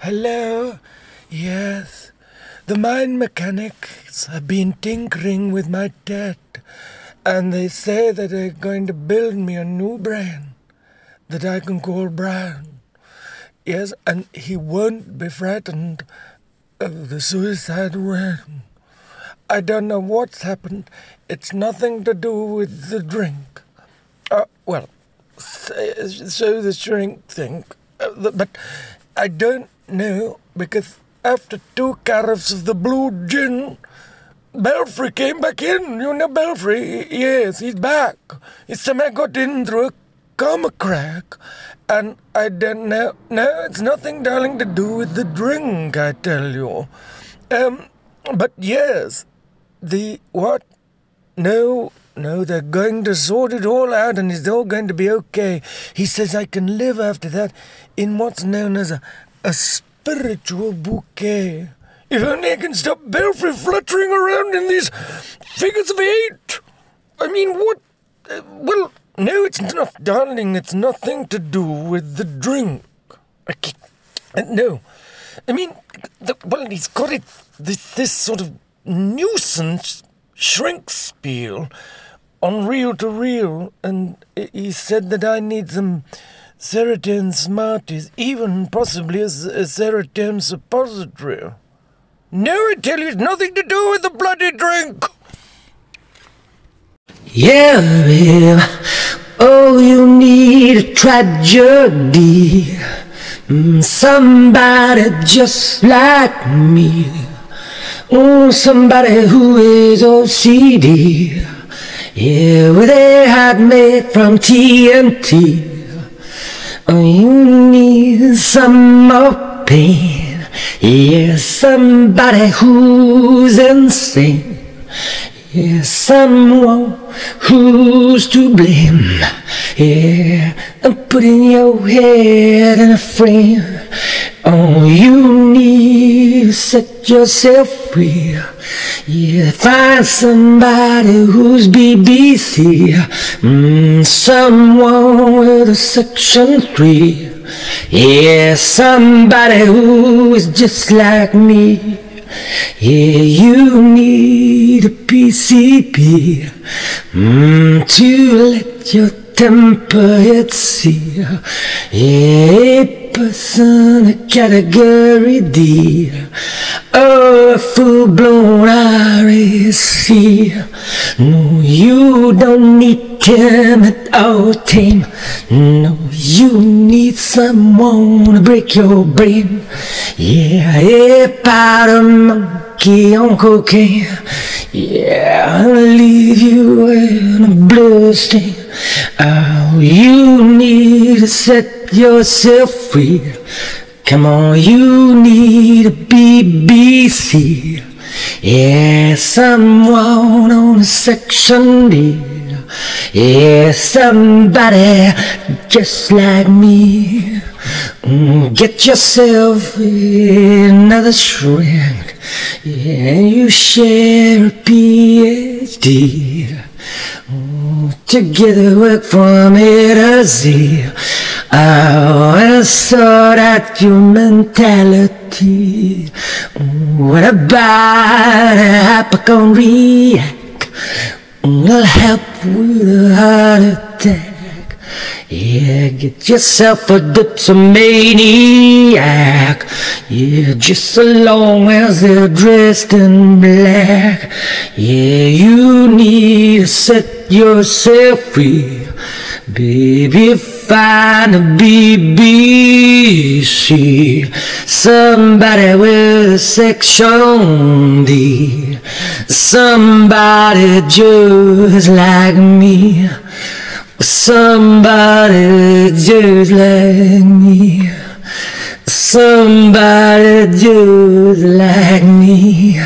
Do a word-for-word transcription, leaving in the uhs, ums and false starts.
Hello? Yes. The mine mechanics have been tinkering with my tet, and they say that they're going to build me a new brain that I can call Brown. Yes, and he won't be frightened of the suicide ring. I don't know what's happened. It's nothing to do with the drink. Uh, well, so the shrink thing. Uh, but I don't know, because after two carafes of the blue gin, Belfry came back in. You know Belfry? Yes, he's back. He somehow got in through a coma crack. And I don't know. No, it's nothing, darling, to do with the drink, I tell you. Um, but yes, the what? No, no, they're going to sort it all out, and it's all going to be okay. He says I can live after that in what's known as a, a spiritual bouquet. If only I can stop Belfry fluttering around in these figures of eight. I mean, what? Uh, well, no, it's not, darling. It's nothing to do with the drink. I can't, uh, no. I mean, the, well, he's got it, this, this sort of nuisance shrink spiel on reel to reel, and he said that I need some serotonin smarties, even possibly a, a serotonin suppository. No, I tell you, it's nothing to do with the bloody drink. Yeah, babe, oh, you need a tragedy, mm, somebody just like me. Oh, somebody who is O C D, yeah, with a heart made from T N T. Oh, you need some more pain, yeah, somebody who's insane, yeah, someone who's to blame, yeah, I'm putting your head in a frame. Oh, you need to set yourself free. Yeah, find somebody who's B B C. Mm, someone with a section three. Yeah, somebody who is just like me. Yeah, you need a P C P. Mm, to let your temper hit C. Yeah, person a category D, oh, a full-blown R A C. No, you don't need him at all, team. No, you need someone to break your brain. Yeah, a powder monkey on cocaine. Yeah, I'll leave you in a blue stain. Oh, you need to set yourself free. Come on, you need a B B C. Yeah, someone on a section D. Yeah, somebody just like me. Mm, get yourself another shrink. Yeah, and you share a P H D. Oh, together work from A to Z. Oh, and sort out your mentality. What about a hypochondriac? We'll help with a heart attack. Yeah, get yourself a dipsomaniac. Yeah, just so long as they're dressed in black. Yeah, you need to set yourself free. Baby, find a B B C. Somebody with a section D. Somebody just like me. Somebody just like me. Somebody just like me.